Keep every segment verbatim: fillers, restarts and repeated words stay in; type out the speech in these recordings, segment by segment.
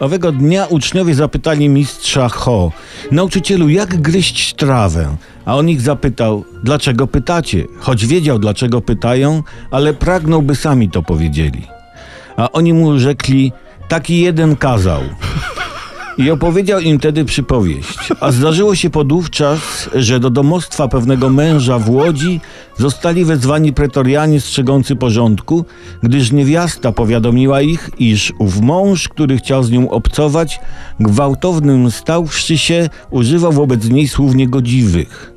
Owego dnia uczniowie zapytali mistrza Ho: nauczycielu, jak gryźć trawę? A on ich zapytał: dlaczego pytacie? Choć wiedział, dlaczego pytają, ale pragnął, by sami to powiedzieli. A oni mu rzekli: taki jeden kazał. I opowiedział im tedy przypowieść. A zdarzyło się podówczas, że do domostwa pewnego męża w Łodzi zostali wezwani pretorianie strzegący porządku, gdyż niewiasta powiadomiła ich, iż ów mąż, który chciał z nią obcować, gwałtownym stawszy się, używał wobec niej słów niegodziwych.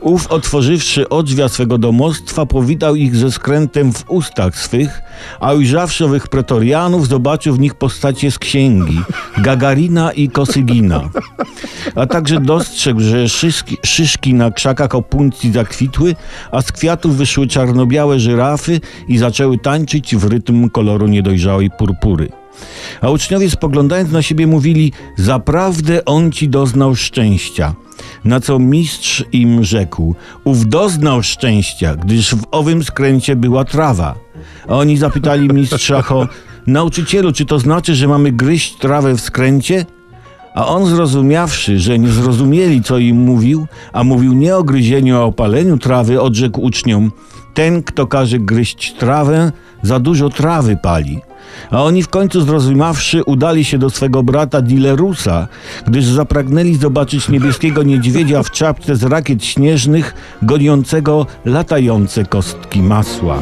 Ów, otworzywszy odrzwia swego domostwa, powitał ich ze skrętem w ustach swych, a ujrzawszy owych pretorianów, zobaczył w nich postacie z księgi Gagarina i Kosygina. A także dostrzegł, że szyszki, szyszki na krzakach opuncji zakwitły, a z kwiatów wyszły czarnobiałe żyrafy i zaczęły tańczyć w rytm koloru niedojrzałej purpury. A uczniowie, spoglądając na siebie, mówili: zaprawdę on ci doznał szczęścia. Na co mistrz im rzekł: ów doznał szczęścia, gdyż w owym skręcie była trawa. A oni zapytali mistrza Ho: nauczycielu, czy to znaczy, że mamy gryźć trawę w skręcie? A on, zrozumiawszy, że nie zrozumieli, co im mówił, a mówił nie o gryzieniu, a o paleniu trawy, odrzekł uczniom: ten, kto każe gryźć trawę, za dużo trawy pali. A oni, w końcu zrozumiawszy, udali się do swego brata Dilerusa, gdyż zapragnęli zobaczyć niebieskiego niedźwiedzia w czapce z rakiet śnieżnych, goniącego latające kostki masła.